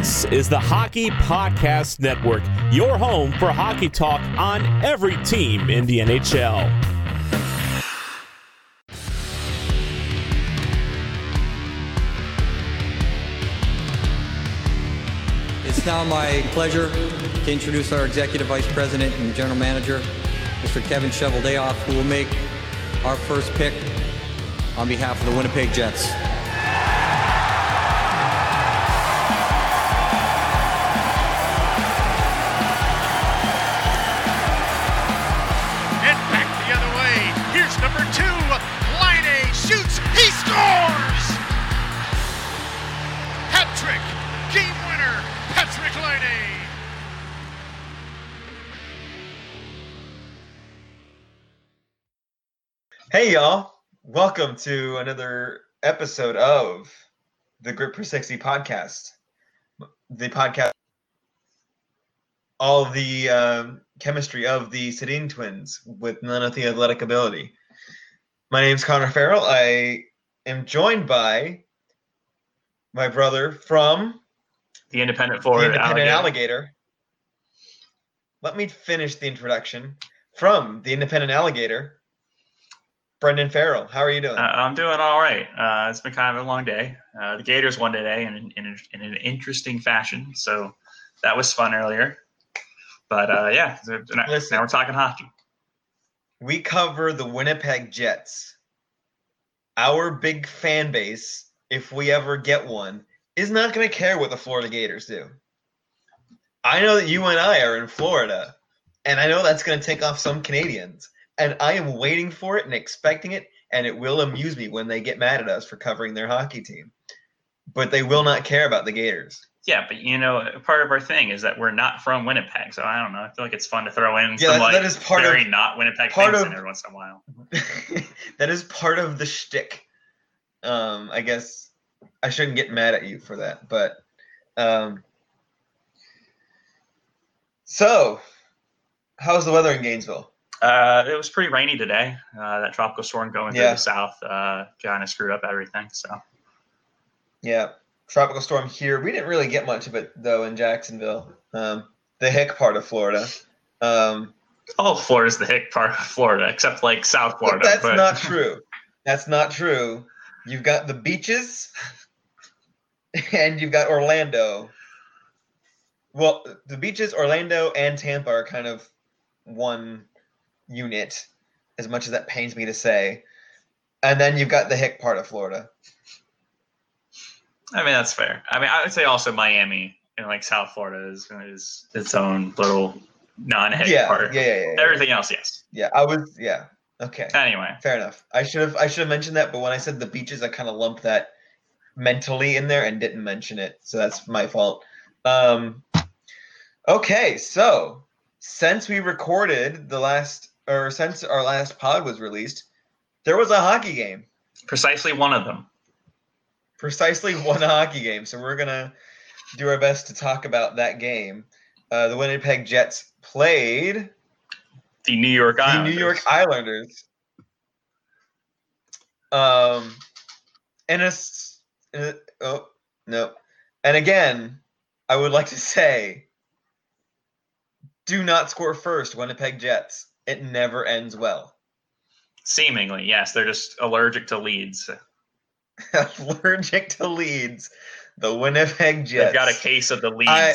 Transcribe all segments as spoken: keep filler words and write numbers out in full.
This is the Hockey Podcast Network, your home for hockey talk on every team in the N H L. It's now my pleasure to introduce our Executive Vice President and General Manager, Mister Kevin Cheveldayoff, who will make our first pick on behalf of the Winnipeg Jets. Hey y'all, welcome to another episode of the Grit Per sixty podcast, the podcast, all the um, chemistry of the Sedin twins with none of the athletic ability. My name's Connor Farrell. I am joined by my brother from the Independent Florida the Independent Alligator. Alligator. Let me finish the introduction. From the Independent Alligator, Brendan Farrell, how are you doing? Uh, I'm doing all right. Uh, it's been kind of a long day. Uh, the Gators won today in, in, in an interesting fashion, so that was fun earlier. But, uh, yeah, now, Listen, now we're talking hockey. We cover the Winnipeg Jets. Our big fan base, if we ever get one, is not going to care what the Florida Gators do. I know that you and I are in Florida, and I know that's going to take off some Canadians. And I am waiting for it and expecting it, and it will amuse me when they get mad at us for covering their hockey team. But they will not care about the Gators. Yeah, but, you know, part of our thing is that we're not from Winnipeg, so I don't know. I feel like it's fun to throw in yeah, some, like, that is part very of, not Winnipeg part things of, in every once in a while. That is part of the shtick. Um, I guess I shouldn't get mad at you for that. But um, so, how's the weather in Gainesville? Uh, it was pretty rainy today. Uh, that tropical storm going yeah. through the south uh, kind of screwed up everything. So, yeah, tropical storm here. We didn't really get much of it though in Jacksonville, um, the hick part of Florida. Um, All Florida's the hick part of Florida, except like South Florida. That's but... not true. That's not true. You've got the beaches, and you've got Orlando. Well, the beaches, Orlando, and Tampa are kind of one unit, as much as that pains me to say. And then you've got the hick part of Florida. I mean, that's fair. I mean, I would say also Miami and, like, South Florida is, is its own little non-hick yeah, part. Yeah, yeah, yeah. Everything yeah. else, yes. Yeah, I was, yeah. Okay. Anyway. Fair enough. I should have I should have mentioned that, but when I said the beaches, I kind of lumped that mentally in there and didn't mention it, so that's my fault. Um, okay, so since we recorded the last or since our last pod was released, there was a hockey game. Precisely one of them. Precisely one hockey game. So we're going to do our best to talk about that game. Uh, the Winnipeg Jets played the New York Islanders. The New York Islanders. Um, and it's, uh, oh, no. And again, I would like to say, do not score first, Winnipeg Jets. It never ends well. Seemingly, yes. They're just allergic to leads. Allergic to leads. The Winnipeg Jets. They've got a case of the leads. I,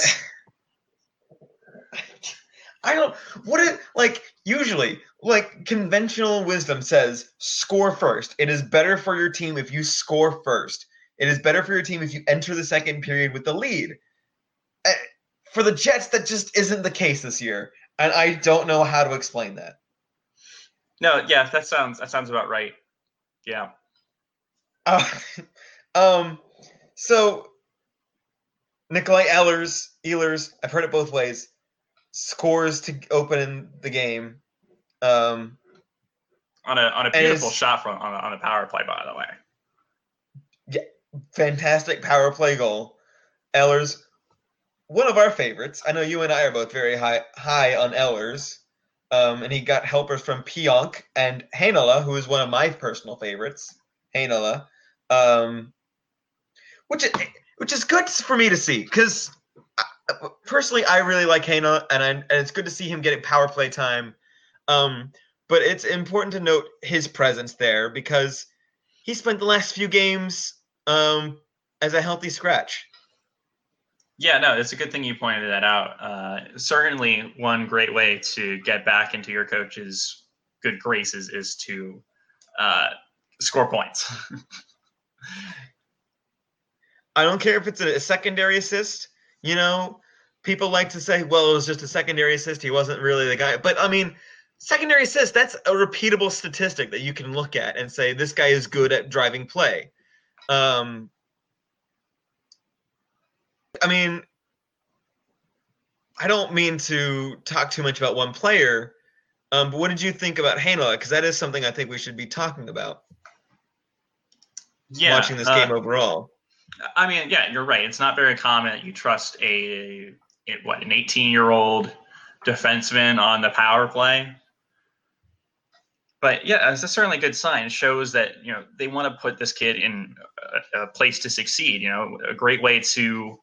I don't – what it – like, usually, like, conventional wisdom says score first. It is better for your team if you score first. It is better for your team if you enter the second period with the lead. For the Jets, that just isn't the case this year. And I don't know how to explain that. No, yeah, that sounds that sounds about right. Yeah. Uh, um. So, Nikolaj Ehlers, Ehlers, I've heard it both ways, scores to open the game. Um, on a on a beautiful shot from on a, on a power play, by the way. Yeah, fantastic power play goal, Ehlers. One of our favorites. I know you and I are both very high high on Ehlers, um, and he got helpers from Pionk and Heinola, who is one of my personal favorites, Heinola, um, which which is good for me to see because personally, I really like Heinola, and, and it's good to see him getting power play time. Um, but it's important to note his presence there because he spent the last few games um, as a healthy scratch. Yeah, no, it's a good thing you pointed that out. Uh, certainly one great way to get back into your coach's good graces is to uh, score points. I don't care if it's a secondary assist. You know, people like to say, well, it was just a secondary assist. He wasn't really the guy. But, I mean, secondary assist, that's a repeatable statistic that you can look at and say this guy is good at driving play. Um I mean, I don't mean to talk too much about one player, um, but what did you think about Heinola? Because that is something I think we should be talking about. Yeah, watching this game uh, overall. I mean, yeah, you're right. It's not very common that you trust a, a what an eighteen-year-old defenseman on the power play. But yeah, it's a certainly good sign. It shows that you know they want to put this kid in a, a place to succeed. You know, a great way to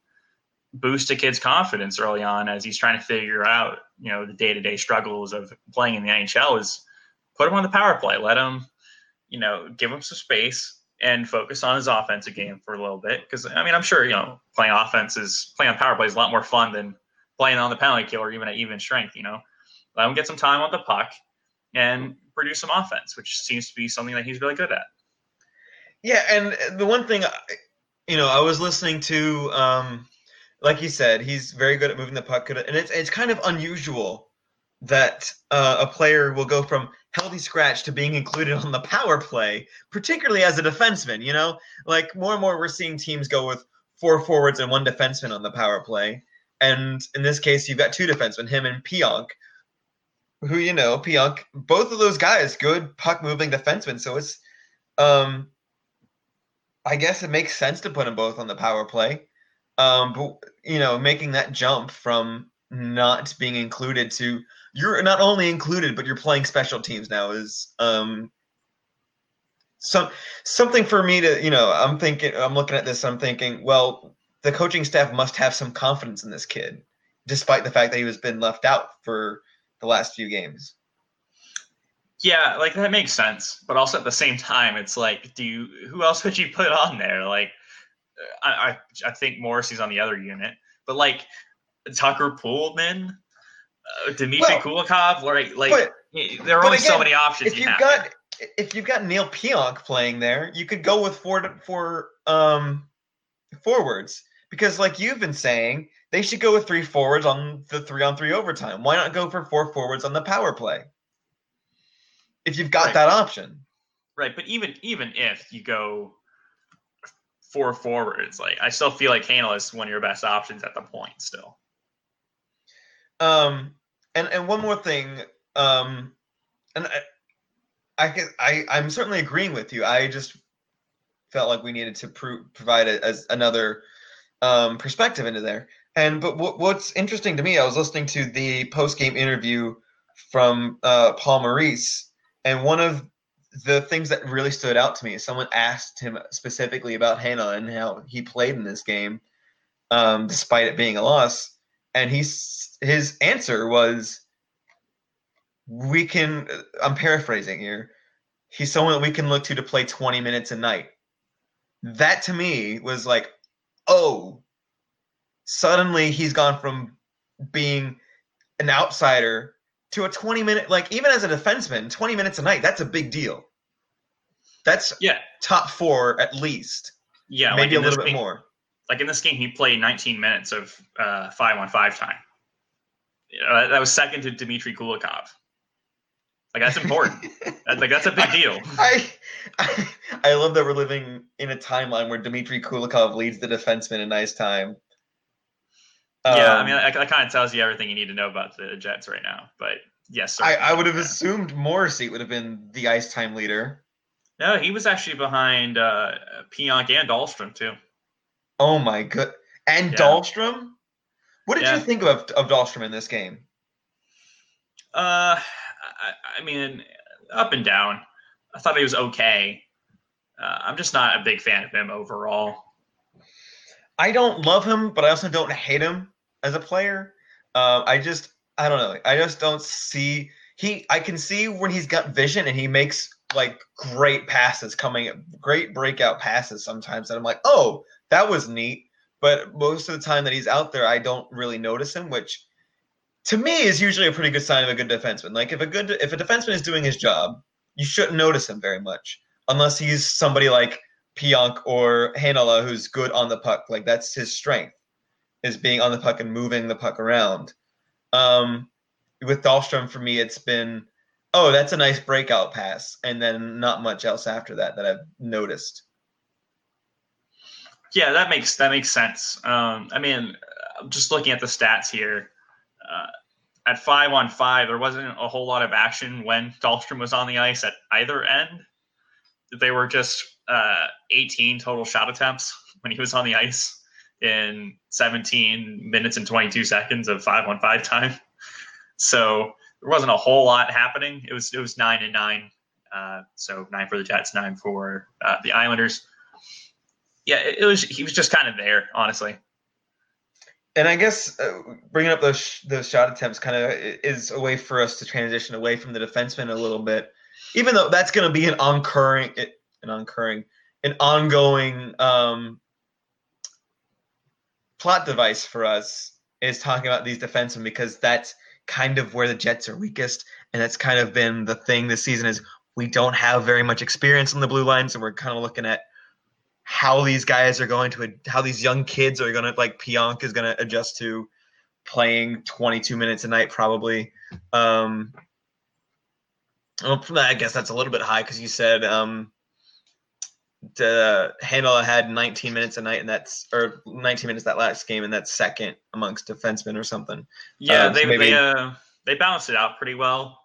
boost a kid's confidence early on as he's trying to figure out, you know, the day-to-day struggles of playing in the N H L is put him on the power play, let him, you know, give him some space and focus on his offensive game for a little bit. Because, I mean, I'm sure, you know, playing offense is, playing on power play is a lot more fun than playing on the penalty kill or even at even strength, you know. Let him get some time on the puck and produce some offense, which seems to be something that he's really good at. Yeah, and the one thing, you know, I was listening to um, – like you said, he's very good at moving the puck. And it's it's kind of unusual that uh, a player will go from healthy scratch to being included on the power play, particularly as a defenseman, you know? Like, more and more we're seeing teams go with four forwards and one defenseman on the power play. And in this case, you've got two defensemen, him and Pionk, who, you know, Pionk, both of those guys, good puck-moving defensemen. So it's, um, I guess it makes sense to put them both on the power play. Um, but, you know, making that jump from not being included to you're not only included, but you're playing special teams now is um, some something for me to, you know, I'm thinking, I'm looking at this, I'm thinking, well, the coaching staff must have some confidence in this kid, despite the fact that he has been left out for the last few games. Yeah, like that makes sense. But also at the same time, it's like, do you, who else would you put on there? Like, I, I think Morrissey's on the other unit, but like Tucker Poolman, uh, Dmitry Kulikov, like, like but, there are only again, so many options. If you you've have. got if you've got Neil Pionk playing there, you could go with four four um forwards because, like you've been saying, they should go with three forwards on the three on three overtime. Why not go for four forwards on the power play? If you've got right. that option, right? But even even if you go four forwards, like I still feel like Heinola is one of your best options at the point still. Um, and, and one more thing, um, and I, I can, I, I'm certainly agreeing with you. I just felt like we needed to pro- provide a, as another um, perspective into there. And, but w- what's interesting to me, I was listening to the post-game interview from uh, Paul Maurice, and one of the things that really stood out to me is someone asked him specifically about Heinola and how he played in this game, um, despite it being a loss. And he, his answer was, we can, I'm paraphrasing here, he's someone that we can look to to play twenty minutes a night. That to me was like, oh, suddenly he's gone from being an outsider to a twenty minute, like even as a defenseman, twenty minutes a night, that's a big deal. That's yeah. top four at least. Yeah. Maybe like a little game, bit more. Like in this game, he played nineteen minutes of uh, five on five time. Uh, that was second to Dmitry Kulikov. Like that's important. That, like that's a big deal. I, I I love that we're living in a timeline where Dmitry Kulikov leads the defenseman in ice time. Yeah, I mean, that, that kind of tells you everything you need to know about the Jets right now. But, yes. I, I would have yeah. assumed Morrissey would have been the ice time leader. No, he was actually behind uh, Pionk and Dahlstrom, too. Oh, my good. And yeah. Dahlstrom? What did yeah. you think of, of Dahlstrom in this game? Uh, I, I mean, up and down. I thought he was okay. Uh, I'm just not a big fan of him overall. I don't love him, but I also don't hate him. as a player. Uh, I just, I don't know. Like, I just don't see he, I can see when he's got vision and he makes like great passes coming, great breakout passes sometimes that I'm like, oh, that was neat. But most of the time that he's out there, I don't really notice him, which to me is usually a pretty good sign of a good defenseman. Like if a good, if a defenseman is doing his job, you shouldn't notice him very much unless he's somebody like Pionk or Heinola who's good on the puck. Like that's his strength, is being on the puck and moving the puck around. Um, with Dahlstrom, for me, it's been, oh, that's a nice breakout pass, and then not much else after that that I've noticed. Yeah, that makes that makes sense. Um, I mean, just looking at the stats here, uh, at five on five, there wasn't a whole lot of action when Dahlstrom was on the ice at either end. They were just uh, eighteen total shot attempts when he was on the ice in seventeen minutes and twenty-two seconds of five on five time. So there wasn't a whole lot happening. It was, it was nine and nine. Uh, so nine for the Jets, nine for uh, the Islanders. Yeah, it, it was, he was just kind of there, honestly. And I guess uh, bringing up those, sh- those shot attempts kind of is a way for us to transition away from the defenseman a little bit, even though that's going to be an oncurring, an oncurring, an ongoing, um, plot device for us, is talking about these defensemen, because that's kind of where the Jets are weakest, and that's kind of been the thing this season. Is we don't have very much experience on the blue line, so we're kind of looking at how these guys are going to, how these young kids are going to, like Pionk is going to adjust to playing twenty-two minutes a night probably. Um, I guess that's a little bit high because you said um, the Heinola had nineteen minutes a night, and that's, or nineteen minutes that last game, and that's second amongst defensemen or something. Yeah, um, they so maybe, they uh, they balanced it out pretty well.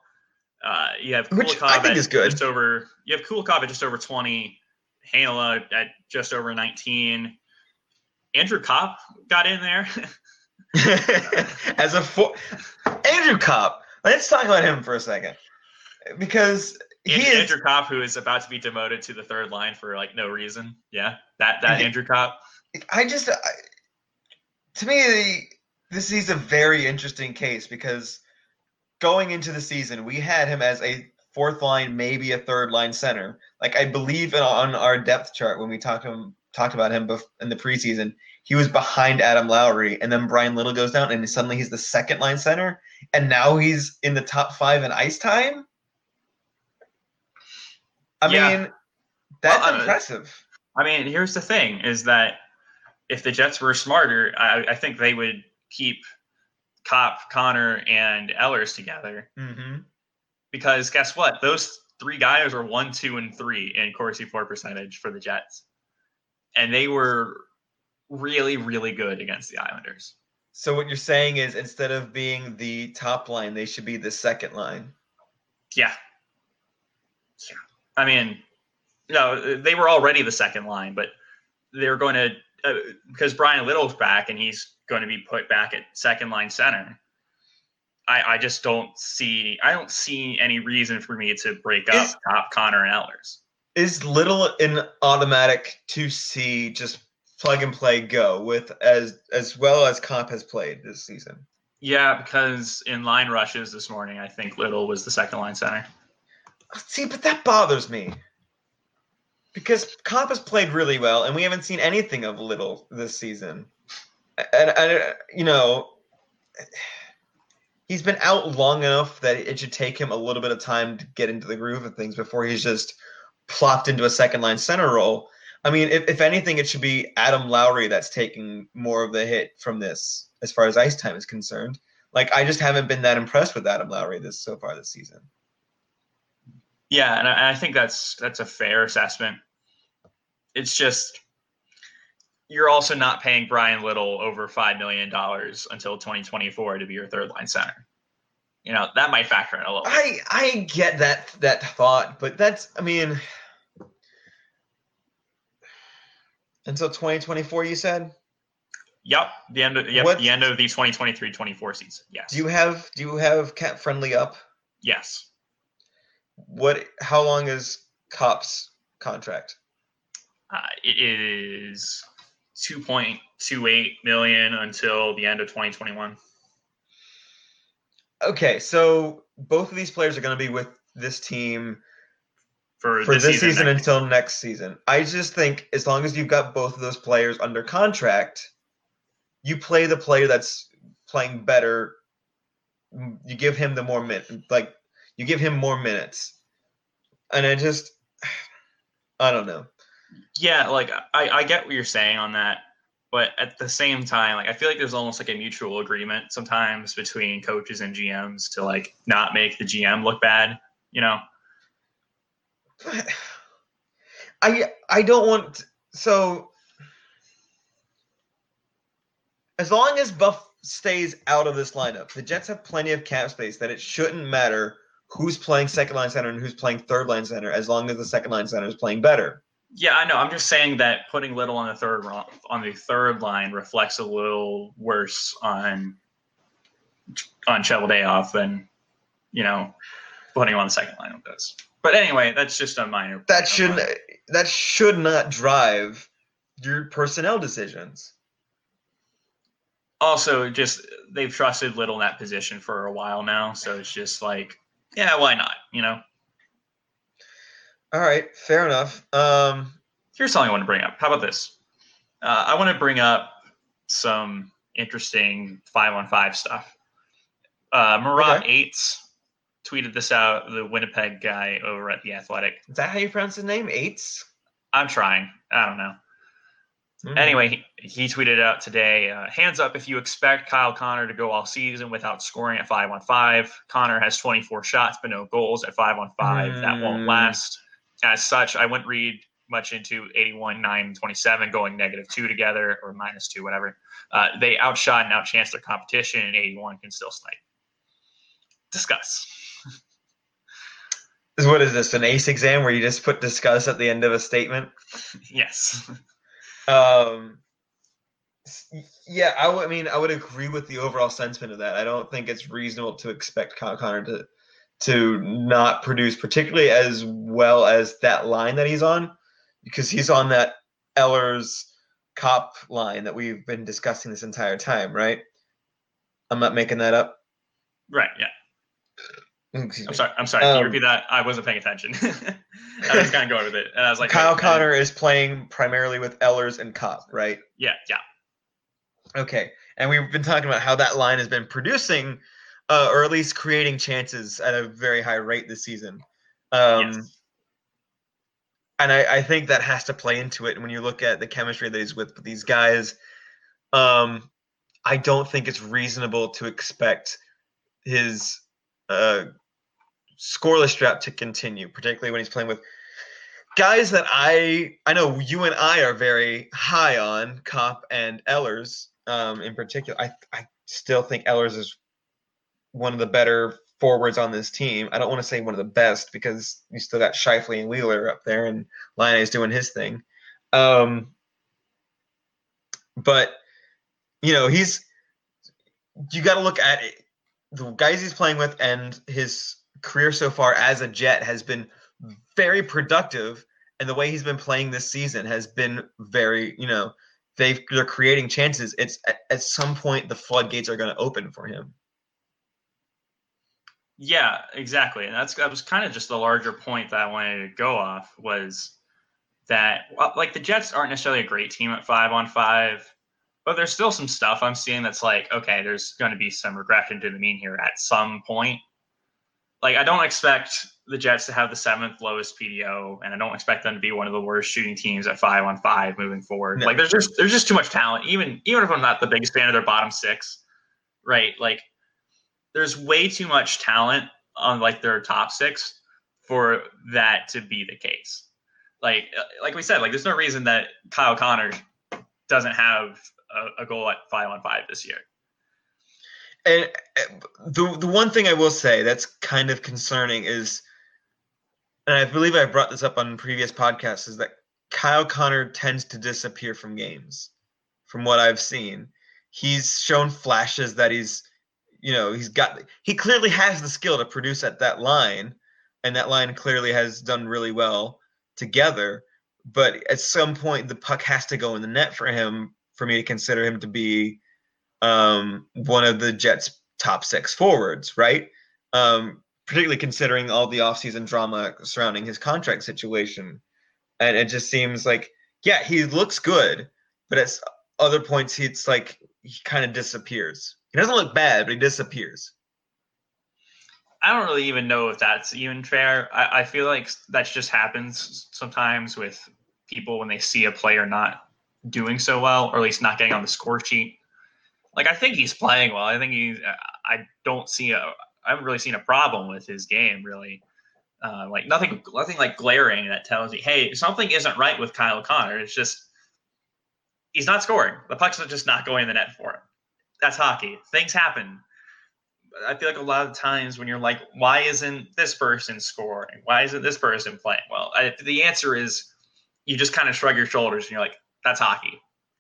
Uh, you have Kulikov I think at is good. just over. You have Kulikov at just over twenty, Heinola at just over nineteen. Andrew Copp got in there as a four. Andrew Copp. Let's talk about him for a second, because He Andrew, is, Andrew Copp, who is about to be demoted to the third line for like no reason. Yeah, that that Andrew Copp. I just, I, to me, this is a very interesting case, because going into the season, we had him as a fourth line, maybe a third line center. Like I believe in, on our depth chart when we talked to him, talked about him bef- in the preseason, he was behind Adam Lowry, and then Brian Little goes down, and suddenly he's the second line center, and now he's in the top five in ice time. I yeah. mean, that's well, impressive. I mean, here's the thing, is that if the Jets were smarter, I, I think they would keep Copp, Connor, and Ehlers together. Mm-hmm. Because guess what? Those three guys are one, two, and three in Corsi four percentage for the Jets. And they were really, really good against the Islanders. So what you're saying is instead of being the top line, they should be the second line. Yeah. Yeah. I mean, no, they were already the second line, but they're going to uh, – because Brian Little's back and he's going to be put back at second line center. I, I just don't see – I don't see any reason for me to break up Copp, Connor, and Ehlers. Is Little an automatic two C, just plug and play go with as as well as Copp has played this season? Yeah, because in line rushes this morning, I think Little was the second line center. See, but that bothers me, because Copp has played really well, and we haven't seen anything of Little this season. And, and you know, he's been out long enough that it should take him a little bit of time to get into the groove of things before he's just plopped into a second-line center role. I mean, if, if anything, it should be Adam Lowry that's taking more of the hit from this as far as ice time is concerned. Like, I just haven't been that impressed with Adam Lowry this so far this season. Yeah, and I think that's that's a fair assessment. It's just you're also not paying Brian Little over five million dollars until twenty twenty-four to be your third line center. You know, that might factor in a little bit. I, I get that that thought, but that's, I mean, until twenty twenty-four, you said? Yep, the end of, yep, the end of the twenty twenty-three twenty-four season, yes. Do you have, do you have Cat Friendly up? Yes. What? How long is Copp's contract? Uh, it is two point two eight million dollars until the end of twenty twenty-one. Okay, so both of these players are going to be with this team for, for this, this season, season until next season. I just think as long as you've got both of those players under contract, you play the player that's playing better. You give him the more min- like you give him more minutes. And I just I don't know. Yeah, like I, I get what you're saying on that. But at the same time, like I feel like there's almost like a mutual agreement sometimes between coaches and G Ms to like not make the G M look bad, you know. I I don't want to, so as long as Buff stays out of this lineup, the Jets have plenty of cap space that it shouldn't matter who's playing second line center and who's playing third line center as long as the second line center is playing better. Yeah, I know. I'm just saying that putting Little on the third on the third line reflects a little worse on on Cheveldayoff than, you know, putting him on the second line does. But anyway, that's just a minor. That should that should not drive your personnel decisions. Also, just they've trusted Little in that position for a while now, so it's just like, yeah, why not? You know. All right, fair enough. Um, Here's something I want to bring up. How about this? Uh, I want to bring up some interesting five-on-five stuff. Uh, Murat okay. Eights tweeted this out, the Winnipeg guy over at The Athletic. Is that how you pronounce his name, Eights? I'm trying. I don't know. Mm-hmm. Anyway, he, he tweeted out today, uh, hands up if you expect Kyle Connor to go all season without scoring at five-on five. Connor has twenty-four shots but no goals at five-on five. Mm. That won't last. As such, I wouldn't read much into eighty-one, nine, and twenty-seven going negative two together or minus two, whatever. Uh, they outshot and outchanced their competition, and eighty-one can still snipe. Discuss. What is this, an A C E exam where you just put discuss at the end of a statement? Yes. um. Yeah, I, w- I mean, I would agree with the overall sentiment of that. I don't think it's reasonable to expect Kyle Connor to – to not produce particularly as well as that line that he's on, because he's on that Ehlers Copp line that we've been discussing this entire time, right? I'm not making that up. Right. Yeah. Excuse I'm me. sorry. I'm sorry. Um, Can you repeat that? I wasn't paying attention. I was kind of going with it. And I was like, Kyle Connor is playing primarily with Ehlers and Copp, right? Yeah. Yeah. Okay. And we've been talking about how that line has been producing, Uh, or at least creating chances at a very high rate this season. Um, yes. And I, I think that has to play into it when you look at the chemistry that he's with these guys. Um, I don't think it's reasonable to expect his uh, scoreless drought to continue, particularly when he's playing with guys that I I know you and I are very high on, Copp and Ehlers um, in particular. I, I still think Ehlers is one of the better forwards on this team. I don't want to say one of the best because you still got Shifley and Wheeler up there and Laine is doing his thing. Um, but, you know, he's – you got to look at it, the guys he's playing with, and his career so far as a Jet has been very productive, and the way he's been playing this season has been very – you know, they've, they're creating chances. It's at, at some point the floodgates are going to open for him. Yeah, exactly. And that's that was kind of just the larger point that I wanted to go off, was that, like, the Jets aren't necessarily a great team at five on five, but there's still some stuff I'm seeing that's like, okay, there's going to be some regression to the mean here at some point. Like, I don't expect the Jets to have the seventh lowest P D O, and I don't expect them to be one of the worst shooting teams at five on five moving forward. No. Like, there's just, there's just too much talent, even even if I'm not the biggest fan of their bottom six, right? Like, there's way too much talent on, like, their top six for that to be the case. Like, like we said, like, there's no reason that Kyle Connor doesn't have a, a goal at five on five this year. And the, the one thing I will say that's kind of concerning is, and I believe I brought this up on previous podcasts, is that Kyle Connor tends to disappear from games. From what I've seen, he's shown flashes that he's, you know, he's got, he clearly has the skill to produce at that line, and that line clearly has done really well together. but at some point the puck has to go in the net for him, for me to consider him to be um, one of the Jets' top six forwards, right? Um, particularly considering all the offseason drama surrounding his contract situation. And it just seems like, yeah, he looks good, but at other points, it's like he kind of disappears. He doesn't look bad, but he disappears. I don't really even know if that's even fair. I, I feel like that just happens sometimes with people when they see a player not doing so well, or at least not getting on the score sheet. Like, I think he's playing well. I think he's, I don't see a, I haven't really seen a problem with his game, really. Uh, like nothing, nothing like glaring that tells you, hey, something isn't right with Kyle Connor. It's just, he's not scoring. The pucks are just not going in the net for him. That's hockey. Things happen. I feel like a lot of times when you're like, why isn't this person scoring? Why isn't this person playing? Well, I, the answer is you just kind of shrug your shoulders and you're like, that's hockey.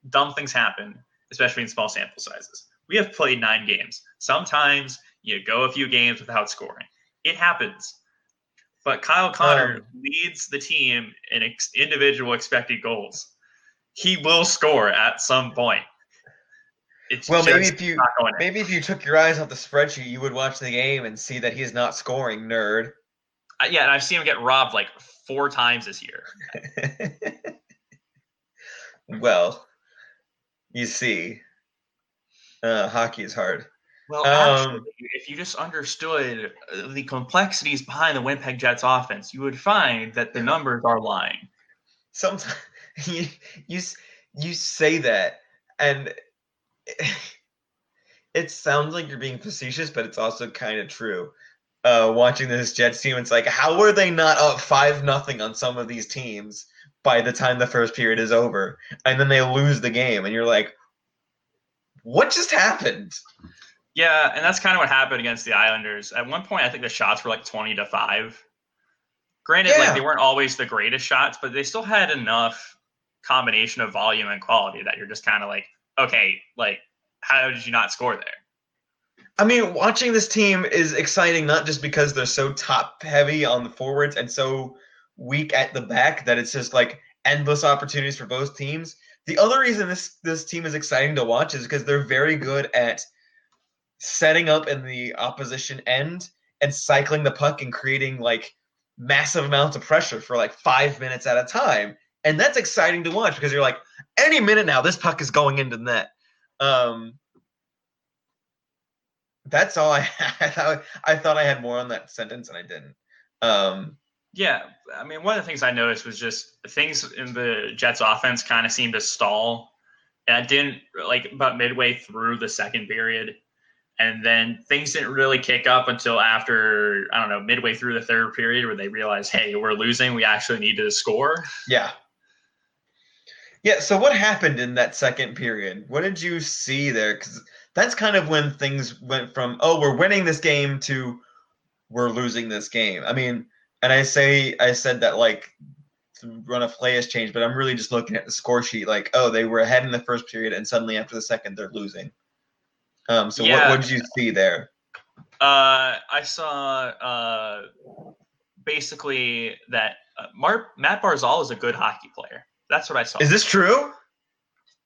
Dumb things happen, especially in small sample sizes. We have played nine games. Sometimes you go a few games without scoring. It happens. But Kyle Connor um, leads the team in ex- individual expected goals. He will score at some point. It's well, maybe if you maybe if you took your eyes off the spreadsheet, you would watch the game and see that he's not scoring, nerd. Uh, yeah, and I've seen him get robbed like four times this year. Well, you see, uh, hockey is hard. Well, um, actually, if you just understood the complexities behind the Winnipeg Jets offense, you would find that the numbers are lying. Sometimes you you, you say that and. It sounds like you're being facetious, but it's also kind of true. Uh, watching this Jets team, it's like, how were they not up five nothing on some of these teams by the time the first period is over? And then they lose the game, and you're like, what just happened? Yeah, and that's kind of what happened against the Islanders. At one point, I think the shots were like twenty to five. Granted, yeah. like they weren't always the greatest shots, but they still had enough combination of volume and quality that you're just kind of like, okay, like, how did you not score there? I mean, watching this team is exciting, not just because they're so top-heavy on the forwards and so weak at the back that it's just, like, endless opportunities for both teams. The other reason this, this team is exciting to watch is because they're very good at setting up in the opposition end and cycling the puck and creating, like, massive amounts of pressure for, like, five minutes at a time. And that's exciting to watch because you're like, any minute now, this puck is going into the net. Um, that's all I had. I thought I had more on that sentence, and I didn't. Um, yeah, I mean, one of the things I noticed was just things in the Jets' offense kind of seemed to stall. And I didn't, like, about midway through the second period. And then things didn't really kick up until after, I don't know, midway through the third period where they realized, hey, we're losing. We actually need to score. Yeah. Yeah, so what happened in that second period? What did you see there? Because that's kind of when things went from, oh, we're winning this game to we're losing this game. I mean, and I say I said that, like, the run of play has changed, but I'm really just looking at the score sheet like, oh, they were ahead in the first period, and suddenly after the second they're losing. Um, so yeah. what, what did you see there? Uh, I saw uh, basically that uh, Mar- Matt Barzal is a good hockey player. That's what I saw. Is this true?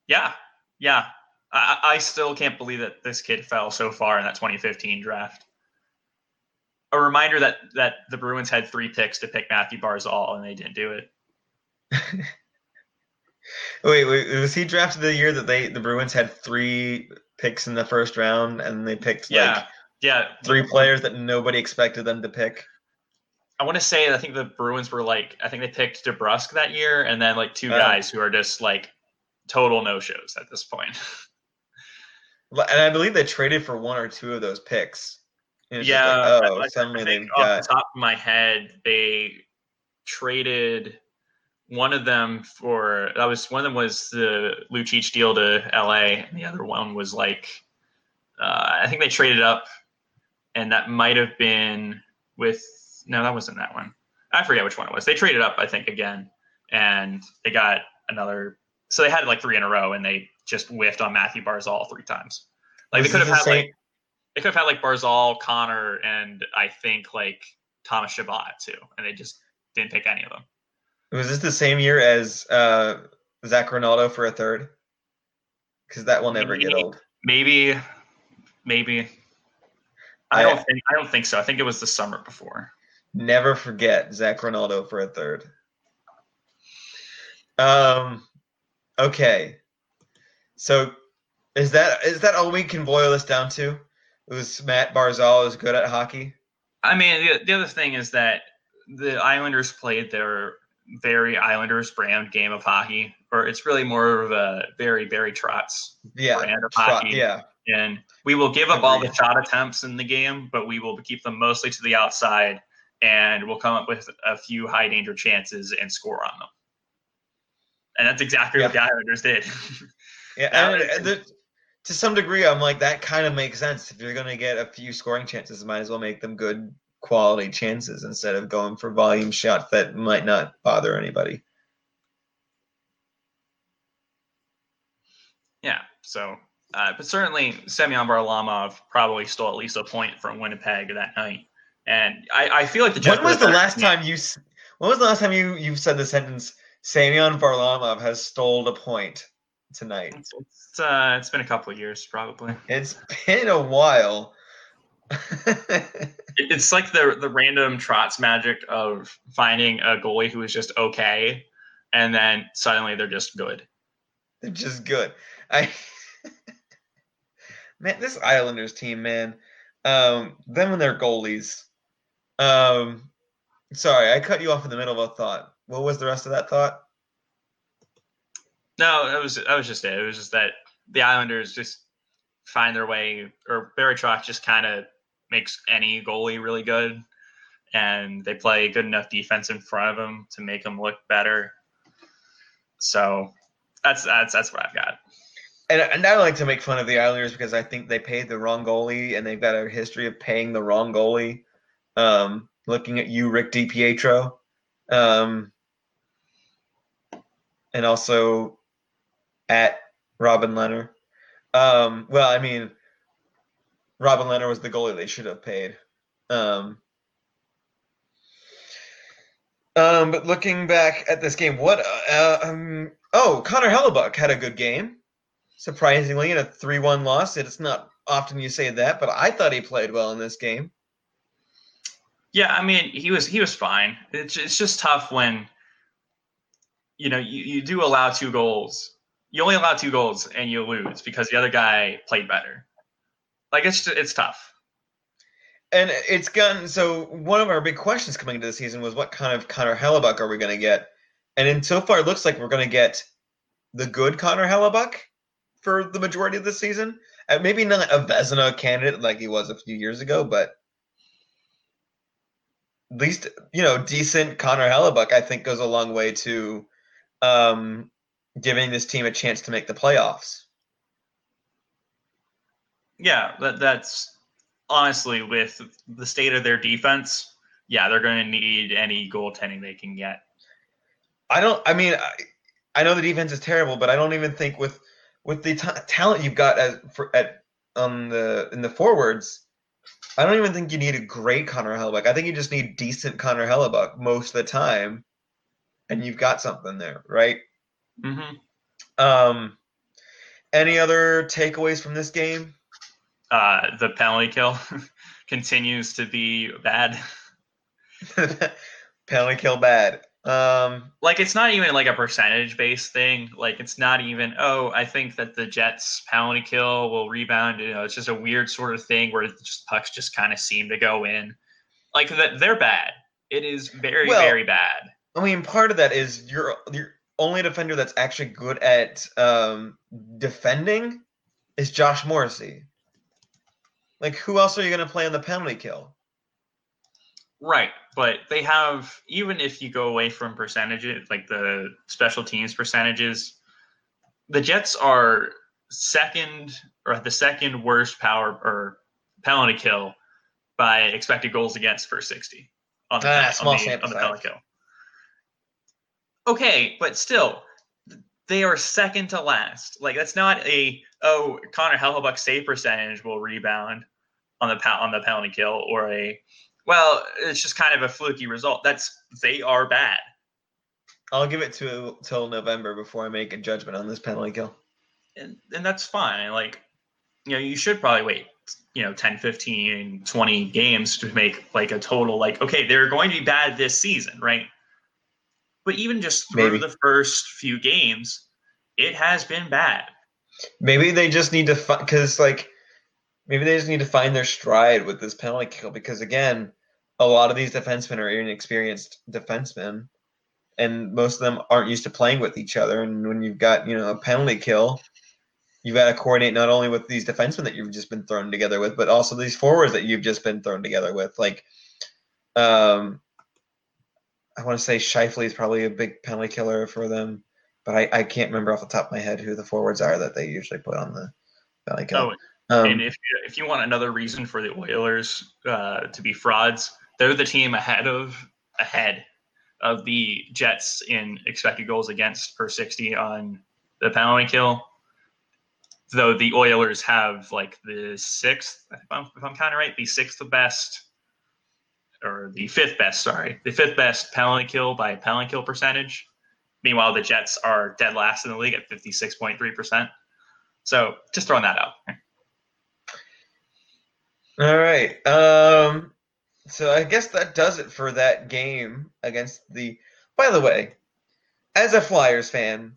Yeah. Yeah. I, I still can't believe that this kid fell so far in that twenty fifteen draft. A reminder that, that the Bruins had three picks to pick Matthew Barzal, and they didn't do it. wait, wait, was he drafted the year that they the Bruins had three picks in the first round, and they picked yeah. like yeah. three players that nobody expected them to pick? I want to say I think the Bruins were like I think they picked DeBrusk that year, and then like two guys um, who are just like total no-shows at this point. And I believe they traded for one or two of those picks. Yeah, like, oh, like, suddenly I think they've off got... the top of my head, they traded one of them for that was one of them was the Lucic deal to L A, and the other one was like uh, I think they traded up, and that might have been with. No, that wasn't that one. I forget which one it was. They traded up, I think, again, and they got another. So they had like three in a row, and they just whiffed on Matthew Barzal three times. Like this they could have had same... like they could have had like Barzal, Connor, and I think like Thomas Shabbat too, and they just didn't pick any of them. Was this the same year as uh, Zach Ronaldo for a third? Because that will never maybe, get old. Maybe, maybe. I, I don't think. I don't think so. I think it was the summer before. Never forget Zach Ronaldo for a third. Um. Okay. So, is that is that all we can boil this down to? It was Matt Barzal is good at hockey. I mean, the, the other thing is that the Islanders played their very Islanders brand game of hockey, or it's really more of a very Barry Trotz yeah, brand of hockey. Trot, yeah. And we will give up all the shot attempts in the game, but we will keep them mostly to the outside, and we'll come up with a few high danger chances and score on them. And that's exactly yeah. what the Islanders did. Yeah, and the, to some degree, I'm like, that kind of makes sense. If you're going to get a few scoring chances, might as well make them good quality chances instead of going for volume shots that might not bother anybody. Yeah, so uh, but certainly Semyon Varlamov probably stole at least a point from Winnipeg that night. And I, I feel like the Jets. When was the last time you when was the last time you you've said the sentence Semyon Varlamov has stole a point tonight? It's uh, it's been a couple of years probably. It's been a while. It's like the the random Trotz magic of finding a goalie who is just okay, and then suddenly they're just good. They're just good. I man, this Islanders team, man. Um, them and their goalies. Um, sorry, I cut you off in the middle of a thought. What was the rest of that thought? No, that was that was just it. It was just that the Islanders just find their way, or Barry Trotz just kind of makes any goalie really good, and they play good enough defense in front of him to make him look better. So that's that's that's what I've got. And, and I like to make fun of the Islanders because I think they paid the wrong goalie, and they've got a history of paying the wrong goalie. Um, looking at you, Rick DiPietro. Um, and also at Robin Leonard. Um, well, I mean, Robin Leonard was the goalie they should have paid. Um, um, but looking back at this game, what? Uh, um, oh, Connor Hellebuyck had a good game, surprisingly, in a three one loss. It's not often you say that, but I thought he played well in this game. Yeah, I mean, he was he was fine. It's it's just tough when, you know, you, you do allow two goals. You only allow two goals and you lose because the other guy played better. Like, it's it's tough. And it's gotten – so one of our big questions coming into the season was what kind of Connor Hellebuyck are we going to get? And in so far, it looks like we're going to get the good Connor Hellebuyck for the majority of the season. And maybe not a Vezina candidate like he was a few years ago, but at least, you know, decent Connor Hellebuyck I think goes a long way to um, – giving this team a chance to make the playoffs. Yeah, that, that's honestly with the state of their defense. Yeah, they're going to need any goaltending they can get. I don't. I mean, I, I know the defense is terrible, but I don't even think with with the t- talent you've got at for, at on the in the forwards, I don't even think you need a great Connor Hellebuyck. I think you just need decent Connor Hellebuyck most of the time, and you've got something there, right? Mm-hmm. Um, any other takeaways from this game? Uh, the penalty kill continues to be bad. Penalty kill bad. Um, like it's not even like a percentage based thing. Like it's not even, oh, I think that the Jets penalty kill will rebound. You know, it's just a weird sort of thing where just pucks just kind of seem to go in. Like that, they're bad. It is very, well, very bad. I mean, part of that is you're you're. only defender that's actually good at um, defending is Josh Morrissey. Like, who else are you going to play on the penalty kill? Right, but they have, even if you go away from percentages, like the special teams percentages, the Jets are second or the second worst power or penalty kill by expected goals against per sixty on the, ah, on small the, sample on the penalty kill. Okay, but still, they are second to last. Like, that's not a, oh, Connor Hellebuyck's save percentage will rebound on the on the penalty kill, or a, well, it's just kind of a fluky result. That's, they are bad. I'll give it to till November before I make a judgment on this penalty kill. And, and that's fine. Like, you know, you should probably wait, you know, ten, fifteen, twenty games to make like a total, like, okay, they're going to be bad this season, right? But even just through Maybe. the first few games, it has been bad. Maybe they just need to, because like, maybe they just need to find their stride with this penalty kill. Because again, a lot of these defensemen are inexperienced defensemen, and most of them aren't used to playing with each other. And when you've got, you know, a penalty kill, you've got to coordinate not only with these defensemen that you've just been thrown together with, but also these forwards that you've just been thrown together with. Like, um, I want to say Shifley is probably a big penalty killer for them, but I, I can't remember off the top of my head who the forwards are that they usually put on the penalty kill. Oh, um, and if you, if you want another reason for the Oilers uh, to be frauds, they're the team ahead of ahead of the Jets in expected goals against per sixty on the penalty kill. Though the Oilers have like the sixth, if I'm, if I'm counting right, the sixth best or the fifth best, sorry, the fifth best penalty kill by penalty kill percentage. Meanwhile, the Jets are dead last in the league at fifty-six point three percent. So just throwing that out there. All right. Um, so I guess that does it for that game against the, by the way, as a Flyers fan,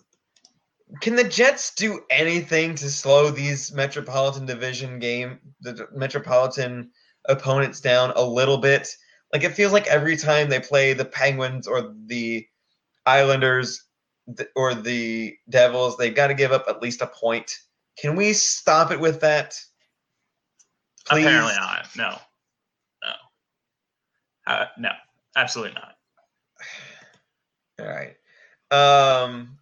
can the Jets do anything to slow these Metropolitan Division game, the Metropolitan opponents down a little bit? Like, it feels like every time they play the Penguins or the Islanders or the Devils, they've got to give up at least a point. Can we stop it with that? Please? Apparently not. No. No. Uh, no. Absolutely not. All right. Um,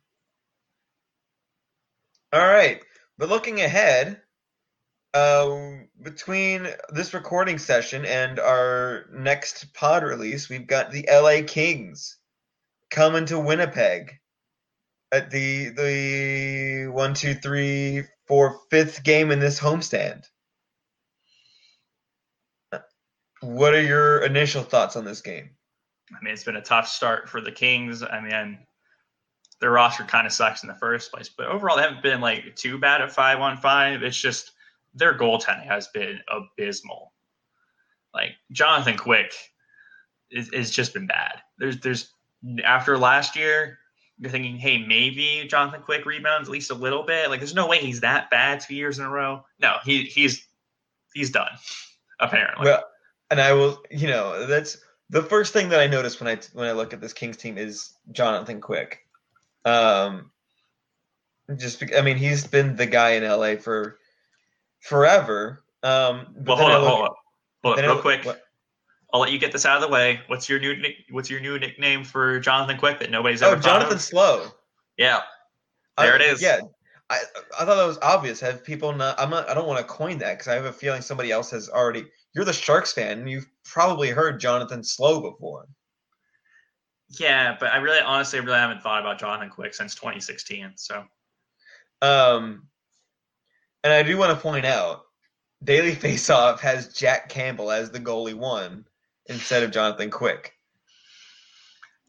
all right. But looking ahead, uh, between this recording session and our next pod release, we've got the L A Kings coming to Winnipeg at the the one, two, three, four, fifth game in this homestand. What are your initial thoughts on this game? I mean, it's been a tough start for the Kings. I mean, their roster kind of sucks in the first place, but overall they haven't been like too bad at five on five. It's just their goaltending has been abysmal. Like, Jonathan Quick is, is just been bad. There's there's After last year, you're thinking, hey, maybe Jonathan Quick rebounds at least a little bit. Like, there's no way he's that bad two years in a row. No, he he's he's done, apparently. Well, and I will, you know, that's the first thing that I notice when I when I look at this Kings team is Jonathan Quick. Um, just I mean, he's been the guy in L A for forever. Um, well, hold on, hold on, hold on, real quick. What? I'll let you get this out of the way. What's your new What's your new nickname for Jonathan Quick that nobody's ever? Oh, Jonathan Slow. Yeah, there I, it is. Yeah, I I thought that was obvious. Have people not? I'm not. I don't want to coin that because I have a feeling somebody else has already. You're the Sharks fan, and you've probably heard Jonathan Slow before. Yeah, but I really, honestly, really haven't thought about Jonathan Quick since twenty sixteen. So, um, and I do want to point out, Daily Faceoff has Jack Campbell as the goalie one. Instead of Jonathan Quick.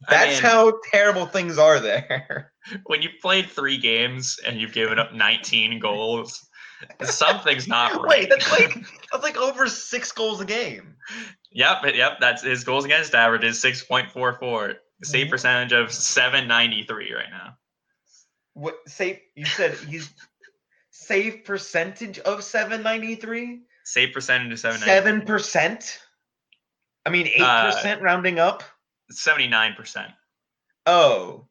That's I mean, how terrible things are there. When you've played three games and you've given up nineteen goals, something's not right. Wait, that's like that's like over six goals a game. Yep, yep. That's his goals against average is six point four four. Save percentage of seven ninety three right now. What save? You said he's save percentage of seven ninety three. Save percentage of seven ninety three. Seven percent. I mean, eight percent uh, rounding up? seventy-nine percent. Oh.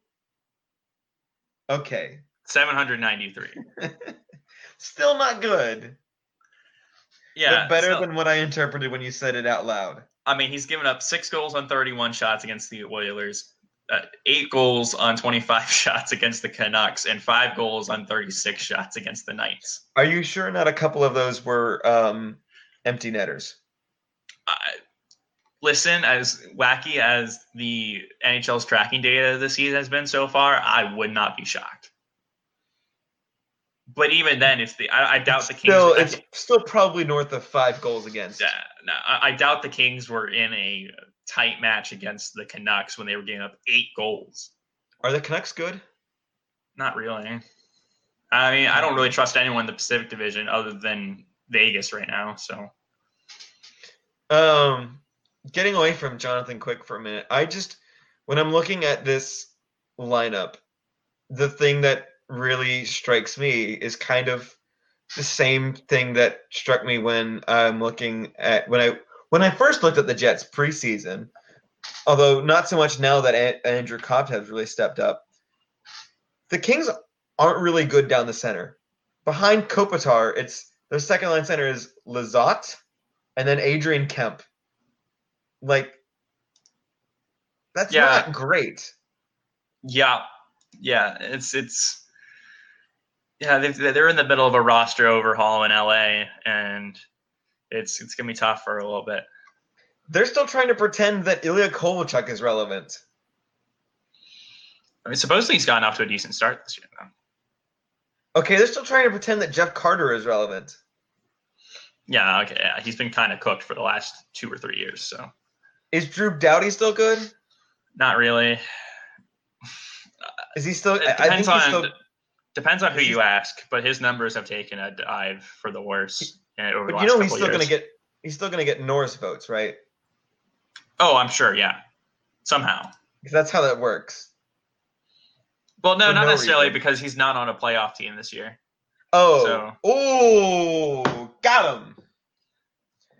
Okay. seven hundred ninety-three. Still not good. Yeah. But better still, than what I interpreted when you said it out loud. I mean, he's given up six goals on thirty-one shots against the Oilers, uh, eight goals on twenty-five shots against the Canucks, and five goals on thirty-six shots against the Knights. Are you sure not a couple of those were um, empty netters? I... Listen, as wacky as the N H L's tracking data this season has been so far, I would not be shocked. But even then, if the I, I doubt it's the Kings, still, it's I, still probably north of five goals against. Yeah, no, I, I doubt the Kings were in a tight match against the Canucks when they were giving up eight goals. Are the Canucks good? Not really. I mean, I don't really trust anyone in the Pacific Division other than Vegas right now. So, um, getting away from Jonathan Quick for a minute, I just when I'm looking at this lineup, the thing that really strikes me is kind of the same thing that struck me when I'm looking at when I when I first looked at the Jets preseason. Although not so much now that Andrew Copp has really stepped up. The Kings aren't really good down the center. Behind Kopitar, it's their second line center is Lizotte and then Adrian Kemp. Like, that's yeah. not great. Yeah, yeah, it's it's yeah they're in the middle of a roster overhaul in L A, and it's it's gonna be tough for a little bit. They're still trying to pretend that Ilya Kovalchuk is relevant. I mean, supposedly he's gotten off to a decent start this year, though. Okay, they're still trying to pretend that Jeff Carter is relevant. Yeah, okay. Yeah. He's been kind of cooked for the last two or three years, so. Is Drew Doughty still good? Not really. Is he still? It depends I think on, he's still, depends on who you ask, but his numbers have taken a dive for the worse he, over the last couple years. But you know he's still going to get he's still going to get Norris votes, right? Oh, I'm sure, yeah. Somehow. Because that's how that works. Well, no, For not no necessarily reason. Because he's not on a playoff team this year. Oh. So. Oh, got him.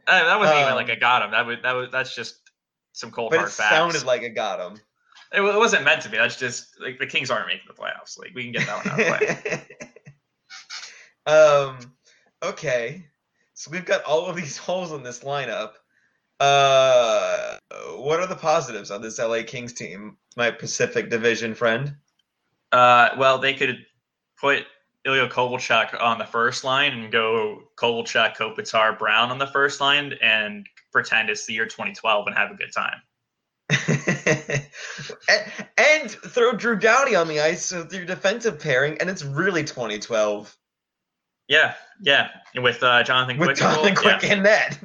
I, that wasn't um, even like a got him. That would, that was, that's just some cold but hard it facts. It sounded like a got him. It, it wasn't meant to be. That's just like the Kings aren't making the playoffs. Like we can get that one out of the way. um, okay. So we've got all of these holes in this lineup. Uh, what are the positives on this L A Kings team, my Pacific Division friend? Uh, well, they could put Ilya Kovalchuk on the first line and go Kovalchuk, Kopitar, Brown on the first line and pretend it's the year twenty twelve and have a good time. and, and throw Drew Doughty on the ice with your defensive pairing, and it's really twenty twelve. Yeah, yeah, and with uh, Jonathan Quick. With Jonathan Quick in net.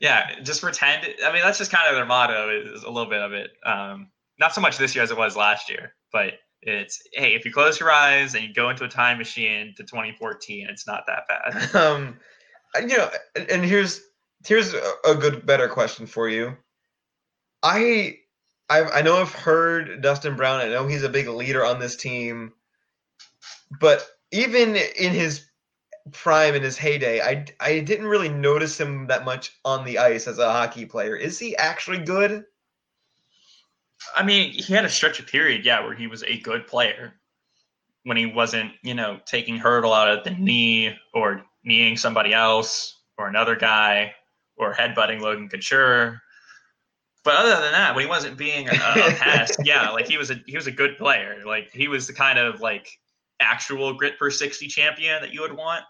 Yeah, just pretend. I mean, that's just kind of their motto is a little bit of it. Um, not so much this year as it was last year, but it's, hey, if you close your eyes and you go into a time machine to twenty fourteen, it's not that bad. Um, you know, and here's here's a good, better question for you. I, I've, I know I've heard Dustin Brown. I know he's a big leader on this team, but even in his prime, in his heyday, I, I didn't really notice him that much on the ice as a hockey player. Is he actually good? I mean, he had a stretch of period, yeah, where he was a good player when he wasn't, you know, taking hurdle out at the knee or kneeing somebody else or another guy or headbutting Logan Couture. But other than that, when he wasn't being a, a pest, yeah, like he was a he was a good player. Like he was the kind of like actual Grit Per sixty champion that you would want.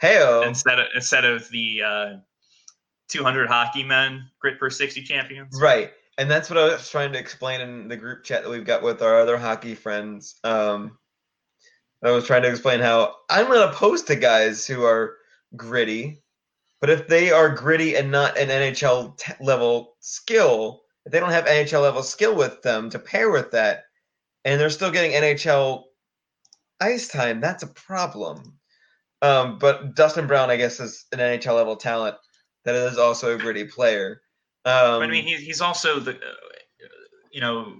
Hey-o. Instead of instead of the uh, two hundred hockey men Grit Per sixty champions. Right. And that's what I was trying to explain in the group chat that we've got with our other hockey friends. Um, I was trying to explain how I'm not opposed to guys who are gritty, but if they are gritty and not an N H L t- level skill, if they don't have N H L level skill with them to pair with that, and they're still getting N H L ice time, that's a problem. Um, but Dustin Brown, I guess, is an N H L level talent that is also a gritty player. Um, I mean, he's he's also the, uh, you know,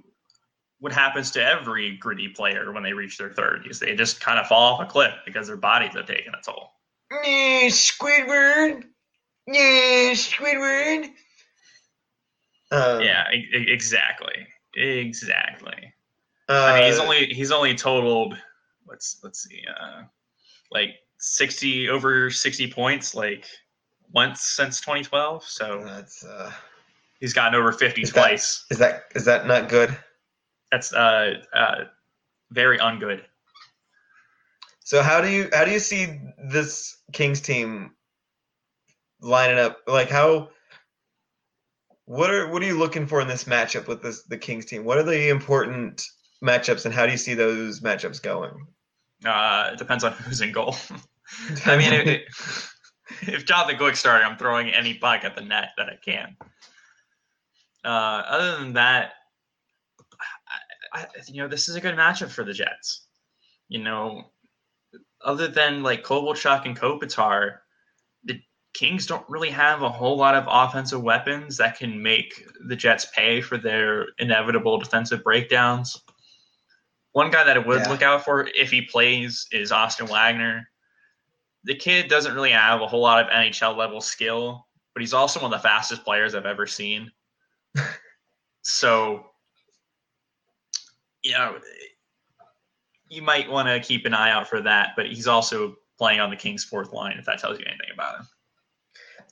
what happens to every gritty player when they reach their thirties? They just kind of fall off a cliff because their bodies have taken a toll. Yeah, Squidward. Yeah, Squidward. Um, yeah, e- exactly, exactly. Uh, I mean, he's only he's only totaled let's let's see, uh, like sixty over sixty points, like once since twenty twelve. So that's. Uh... He's gotten over fifty is twice. That, is that is that not good? That's uh, uh, very ungood. So how do you how do you see this Kings team lining up? Like how what are what are you looking for in this matchup with this the Kings team? What are the important matchups, and how do you see those matchups going? Uh, it depends on who's in goal. I mean, it, it, if Jonathan Quick started, I'm throwing any puck at the net that I can. Uh, other than that, I, you know, this is a good matchup for the Jets. You know, other than like Kovalchuk and Kopitar, the Kings don't really have a whole lot of offensive weapons that can make the Jets pay for their inevitable defensive breakdowns. One guy that I would yeah. look out for if he plays is Austin Wagner. The kid doesn't really have a whole lot of N H L level skill, but he's also one of the fastest players I've ever seen. So, you know, you might want to keep an eye out for that, but he's also playing on the Kings' fourth line, if that tells you anything about him.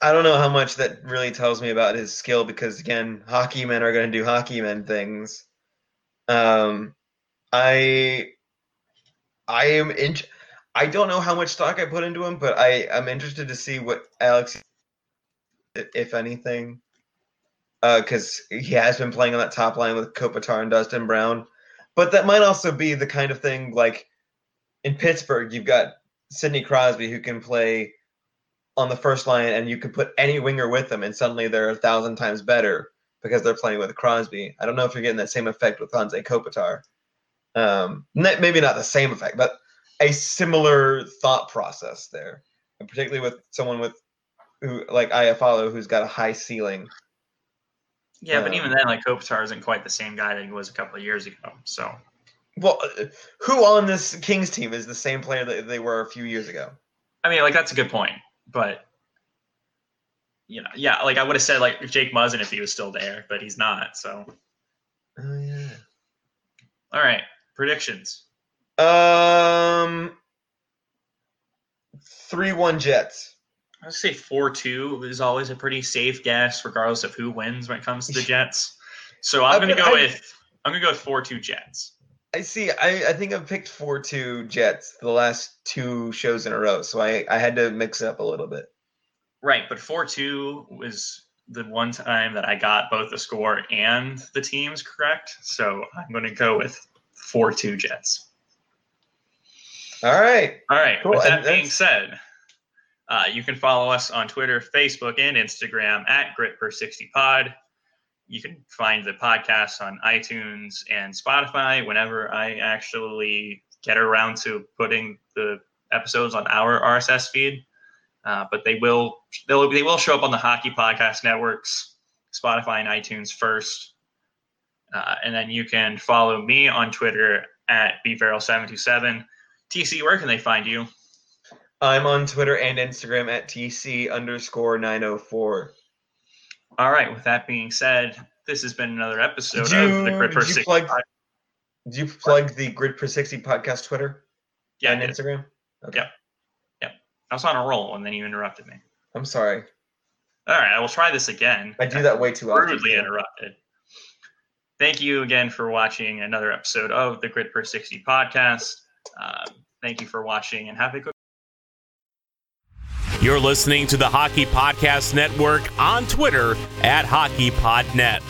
I don't know how much that really tells me about his skill because, again, hockey men are going to do hockey men things. Um, I I am in, I don't know how much stock I put into him, but I, I'm interested to see what Alex, if anything, because uh, he has been playing on that top line with Kopitar and Dustin Brown. But that might also be the kind of thing, like, in Pittsburgh, you've got Sidney Crosby who can play on the first line, and you can put any winger with them, and suddenly they're a thousand times better because they're playing with Crosby. I don't know if you're getting that same effect with Anze Kopitar. Um, maybe not the same effect, but a similar thought process there, and particularly with someone with who like Iafallo, who's got a high ceiling. Yeah, um, but even then, like Kopitar isn't quite the same guy that he was a couple of years ago. So, well, who on this Kings team is the same player that they were a few years ago? I mean, like that's a good point, but you know, yeah, like I would have said like Jake Muzzin if he was still there, but he's not. So, oh yeah. All right, predictions. Um, three one Jets. I would say four two is always a pretty safe guess, regardless of who wins when it comes to the Jets. So I'm gonna go I, with I'm gonna go with four two Jets. I see. I, I think I've picked four two Jets the last two shows in a row, so I, I had to mix it up a little bit. Right, but four two was the one time that I got both the score and the teams correct, so I'm gonna go with four two Jets. All right. All right. Cool. With that and being said, uh, you can follow us on Twitter, Facebook, and Instagram at Grit Per sixty Pod. You can find the podcast on iTunes and Spotify whenever I actually get around to putting the episodes on our R S S feed. Uh, but they will they'll, they will show up on the Hockey Podcast Network's Spotify and iTunes first. Uh, and then you can follow me on Twitter at B Farrell seven two seven. T C, where can they find you? I'm on Twitter and Instagram at T C underscore nine oh four. All right. With that being said, this has been another episode you, of the Grit Per sixty. Plug, did you plug the Grit Per sixty podcast Twitter? Yeah. And Instagram? Okay. Yep. Yep. I was on a roll and then you interrupted me. I'm sorry. All right. I will try this again. I do that way too often. Rudely interrupted. Thank you again for watching another episode of the Grit Per sixty podcast. Uh, thank you for watching and have a good one. You're listening to the Hockey Podcast Network on Twitter at Hockey Pod Net.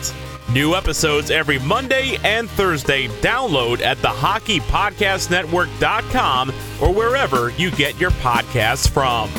New episodes every Monday and Thursday. Download at the Hockey Podcast Network dot com or wherever you get your podcasts from.